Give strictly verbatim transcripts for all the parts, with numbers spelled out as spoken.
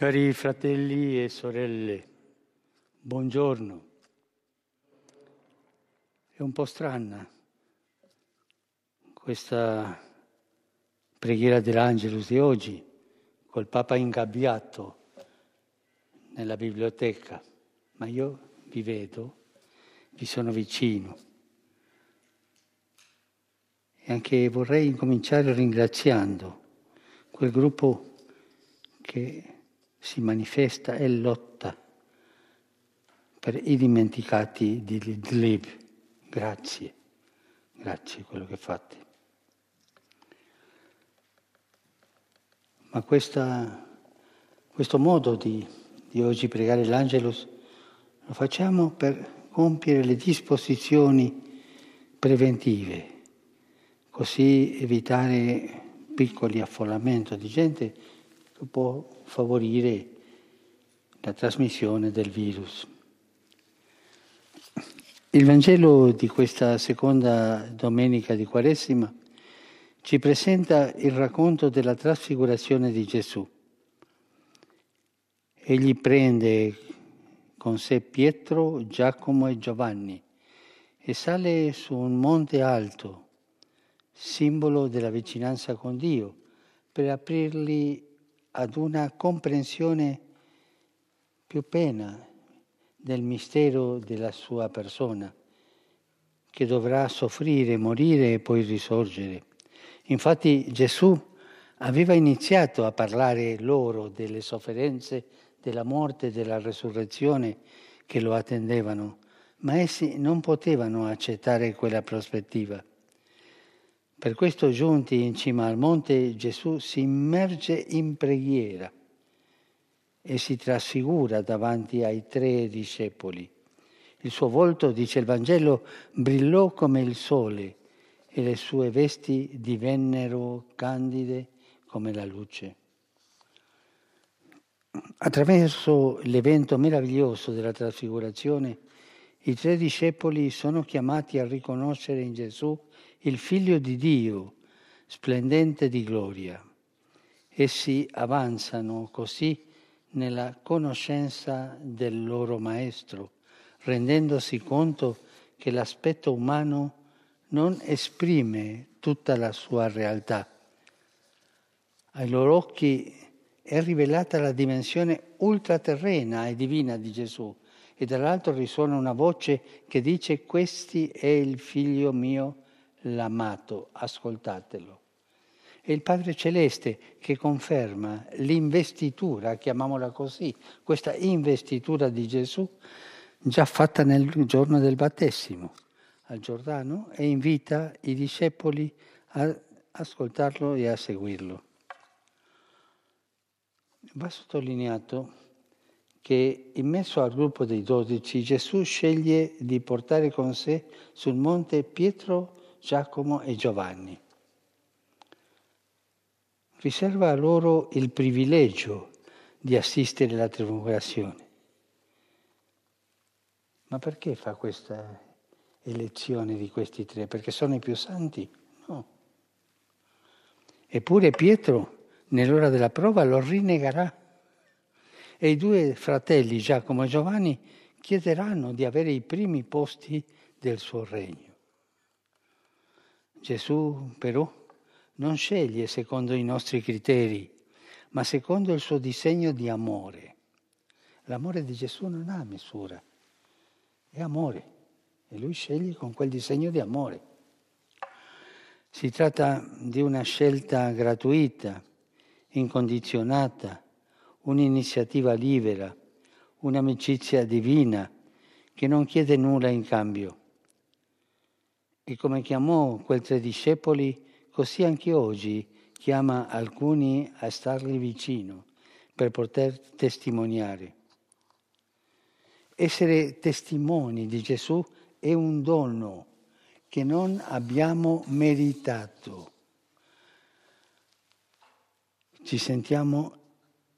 Cari fratelli e sorelle, buongiorno. È un po' strana questa preghiera dell'Angelus di oggi, col Papa ingabbiato nella biblioteca, ma io vi vedo, vi sono vicino. E anche vorrei incominciare ringraziando quel gruppo che si manifesta e lotta per i dimenticati di Idlib. Grazie, grazie a quello che fate. Ma questa, questo modo di, di oggi pregare l'Angelus lo facciamo per compiere le disposizioni preventive, così evitare piccoli affollamenti di gente che può favorire la trasmissione del virus. Il Vangelo di questa seconda domenica di Quaresima ci presenta il racconto della trasfigurazione di Gesù. Egli prende con sé Pietro, Giacomo e Giovanni e sale su un monte alto, simbolo della vicinanza con Dio, per aprirli ad una comprensione più piena del mistero della sua persona, che dovrà soffrire, morire e poi risorgere. Infatti Gesù aveva iniziato a parlare loro delle sofferenze, della morte e della resurrezione che lo attendevano, ma essi non potevano accettare quella prospettiva. Per questo, giunti in cima al monte, Gesù si immerge in preghiera e si trasfigura davanti ai tre discepoli. Il suo volto, dice il Vangelo, brillò come il sole e le sue vesti divennero candide come la luce. Attraverso l'evento meraviglioso della trasfigurazione, i tre discepoli sono chiamati a riconoscere in Gesù il Figlio di Dio, splendente di gloria. Essi avanzano così nella conoscenza del loro Maestro, rendendosi conto che l'aspetto umano non esprime tutta la sua realtà. Ai loro occhi è rivelata la dimensione ultraterrena e divina di Gesù, e dall'alto risuona una voce che dice: «Questi è il Figlio mio, l'amato, ascoltatelo». È il Padre Celeste che conferma l'investitura, chiamiamola così, questa investitura di Gesù già fatta nel giorno del battesimo al Giordano, e invita i discepoli ad ascoltarlo e a seguirlo. Va sottolineato che, immesso al gruppo dei dodici, Gesù sceglie di portare con sé sul monte Pietro, Giacomo e Giovanni. Riserva a loro il privilegio di assistere alla trasfigurazione. Ma perché fa questa elezione di questi tre? Perché sono i più santi? No. Eppure Pietro, nell'ora della prova, lo rinnegherà. E i due fratelli, Giacomo e Giovanni, chiederanno di avere i primi posti del suo regno. Gesù però non sceglie secondo i nostri criteri, ma secondo il suo disegno di amore. L'amore di Gesù non ha misura, è amore, e lui sceglie con quel disegno di amore. Si tratta di una scelta gratuita, incondizionata, un'iniziativa libera, un'amicizia divina che non chiede nulla in cambio. E come chiamò quei tre discepoli, così anche oggi chiama alcuni a stargli vicino per poter testimoniare. Essere testimoni di Gesù è un dono che non abbiamo meritato. Ci sentiamo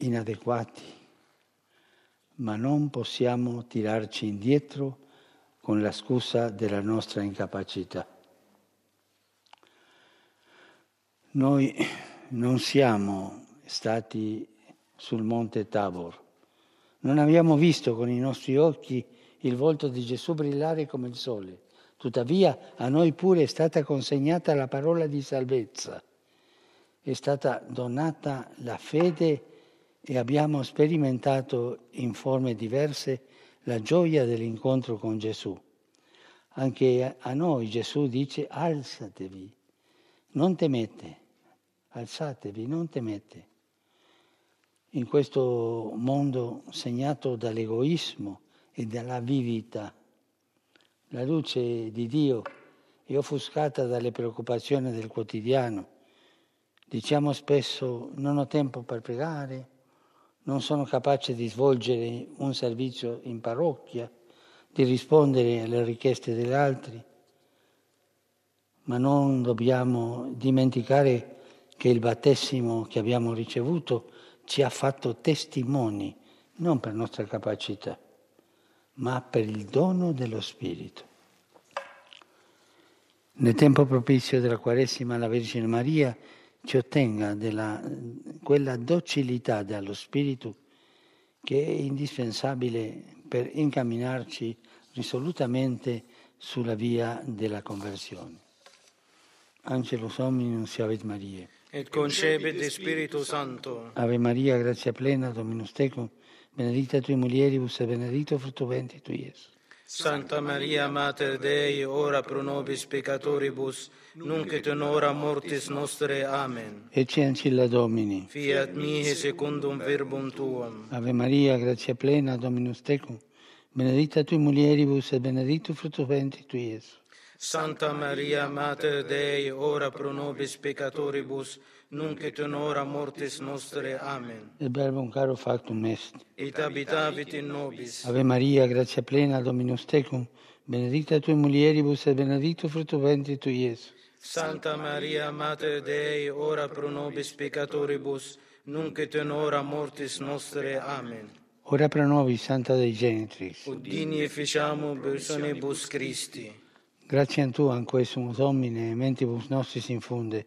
inadeguati, ma non possiamo tirarci indietro con la scusa della nostra incapacità. Noi non siamo stati sul monte Tabor. Non abbiamo visto con i nostri occhi il volto di Gesù brillare come il sole. Tuttavia a noi pure è stata consegnata la parola di salvezza. È stata donata la fede e abbiamo sperimentato in forme diverse la gioia dell'incontro con Gesù. Anche a noi Gesù dice: alzatevi, non temete, alzatevi, non temete. In questo mondo segnato dall'egoismo e dall'avidità, la luce di Dio è offuscata dalle preoccupazioni del quotidiano. Diciamo spesso: non ho tempo per pregare, non sono capace di svolgere un servizio in parrocchia, di rispondere alle richieste degli altri. Ma non dobbiamo dimenticare che il battesimo che abbiamo ricevuto ci ha fatto testimoni, non per nostra capacità, ma per il dono dello Spirito. Nel tempo propizio della Quaresima la Vergine Maria ci ottenga della, quella docilità dallo Spirito che è indispensabile per incamminarci risolutamente sulla via della conversione. Angelus Hominus Ave Maria. Et concepit Spiritu Santo. Ave Maria, grazia plena, Dominus tecum, benedicta tui mulieribus e benedetto frutto ventris tui, Gesù. Santa Maria, Mater Dei, ora pro nobis peccatoribus, nunc et in hora mortis nostre. Amen. Ecce ancilla Domini. Fiat mihi secundum verbum tuum. Ave Maria, grazia plena, Dominus tecum, benedicta tui mulieribus et benedetto frutto ventris tui, Gesù. Santa Maria, Mater Dei, ora pro nobis peccatoribus, nunc et in hora mortis nostre. Amen. Et verbum caro factum est. Et habitavit in nobis. Ave Maria, grazia plena, Dominus tecum, benedicta tui mulieribus et benedictus fructus ventris tui, Iesus. Santa Maria, Mater Dei, ora pro nobis peccatoribus, nunc et in hora mortis nostre. Amen. Ora pro nobis, Santa Dei Genitrix. Ut digni efficiamur personibus Christi. Grazie a Tu, anque sumus Domine, mentibus nostris infunde.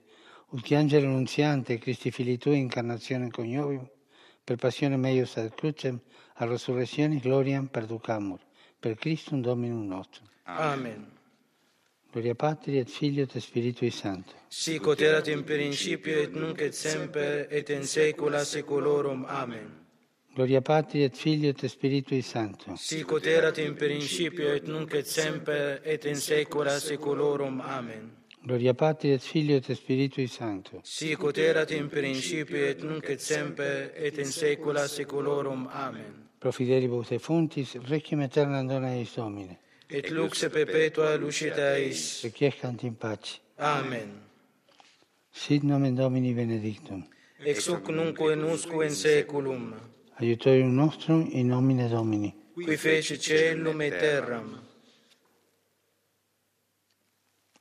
Ut che angelo annunziante, Christi fili tui, incarnazione coniovium, per passione meius ad crucem, a resurrezione gloriam perducamur, per Christum Dominum nostrum. Amen. Gloria Patri et Filio et Spiritui Sancto. Sic ut erat in principio et nunc et semper et in saecula saeculorum. Amen. Gloria Patri et Filio et Spiritui Sancto. Sic ut erat in principio et nunc et semper et in saecula saeculorum. Amen. Gloria Patri et Filio et Spiritui Sancto. Sic ut erat in principio et nunc et semper et in saecula saeculorum. Amen. Profideribus defunctis, requiem aeternam dona eis Domine. Et lux perpetua lucita eis. Requiescant in pace. Amen. Sit nomen Domini benedictum. Ex hoc nunc in usque in saeculum. Aiutorium nostrum in nomine Domini, qui fecit caelum et terram.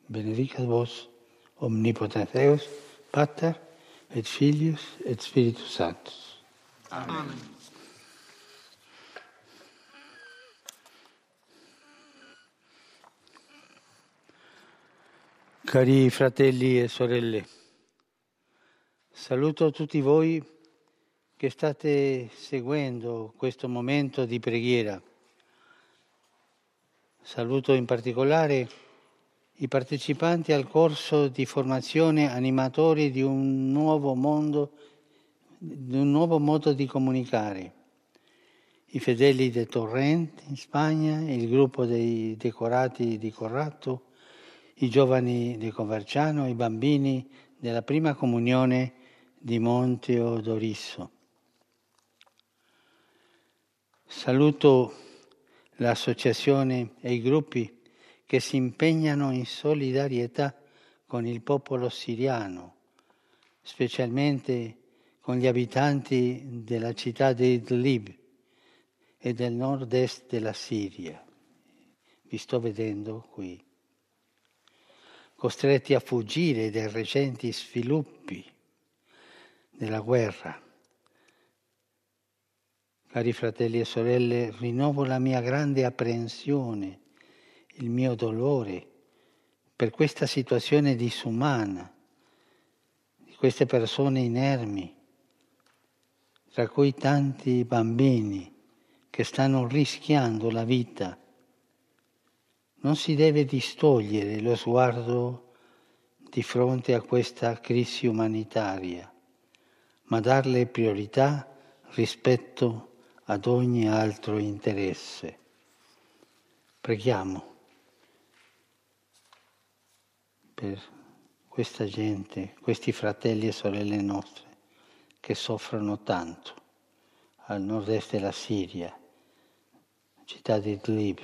Benedicat vos omnipotens Deus, Pater, et Filius, et Spiritus Sanctus. Amen. Cari fratelli e sorelle, saluto tutti voi che state seguendo questo momento di preghiera. Saluto in particolare i partecipanti al corso di formazione animatori di un nuovo mondo, di un nuovo modo di comunicare. I fedeli de Torrent in Spagna, il gruppo dei decorati di Corratto, i giovani di Coverciano, i bambini della prima comunione di Monte Odorisso. Saluto l'associazione e i gruppi che si impegnano in solidarietà con il popolo siriano, specialmente con gli abitanti della città di Idlib e del nord-est della Siria. Vi sto vedendo qui. Costretti a fuggire dai recenti sviluppi della guerra. Cari fratelli e sorelle, rinnovo la mia grande apprensione, il mio dolore per questa situazione disumana, di queste persone inermi, tra cui tanti bambini che stanno rischiando la vita. Non si deve distogliere lo sguardo di fronte a questa crisi umanitaria, ma darle priorità rispetto ad ogni altro interesse. Preghiamo per questa gente, questi fratelli e sorelle nostre che soffrono tanto al nord-est della Siria, città di Idlib.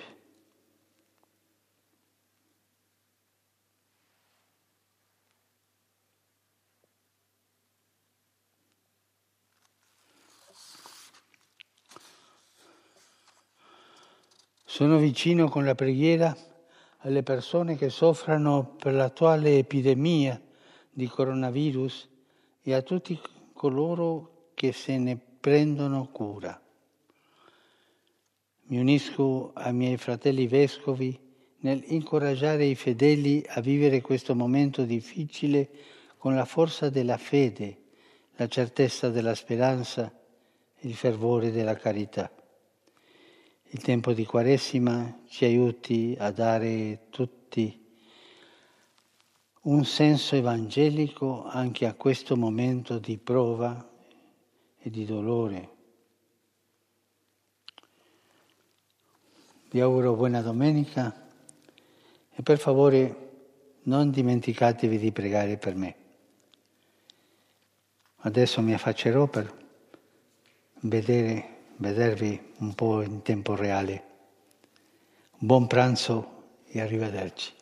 Sono vicino con la preghiera alle persone che soffrono per l'attuale epidemia di coronavirus e a tutti coloro che se ne prendono cura. Mi unisco ai miei fratelli vescovi nel incoraggiare i fedeli a vivere questo momento difficile con la forza della fede, la certezza della speranza e il fervore della carità. Il tempo di Quaresima ci aiuti a dare tutti un senso evangelico anche a questo momento di prova e di dolore. Vi auguro buona domenica e per favore non dimenticatevi di pregare per me. Adesso mi affaccerò per vedere vedervi un po' in tempo reale. Buon pranzo e arrivederci.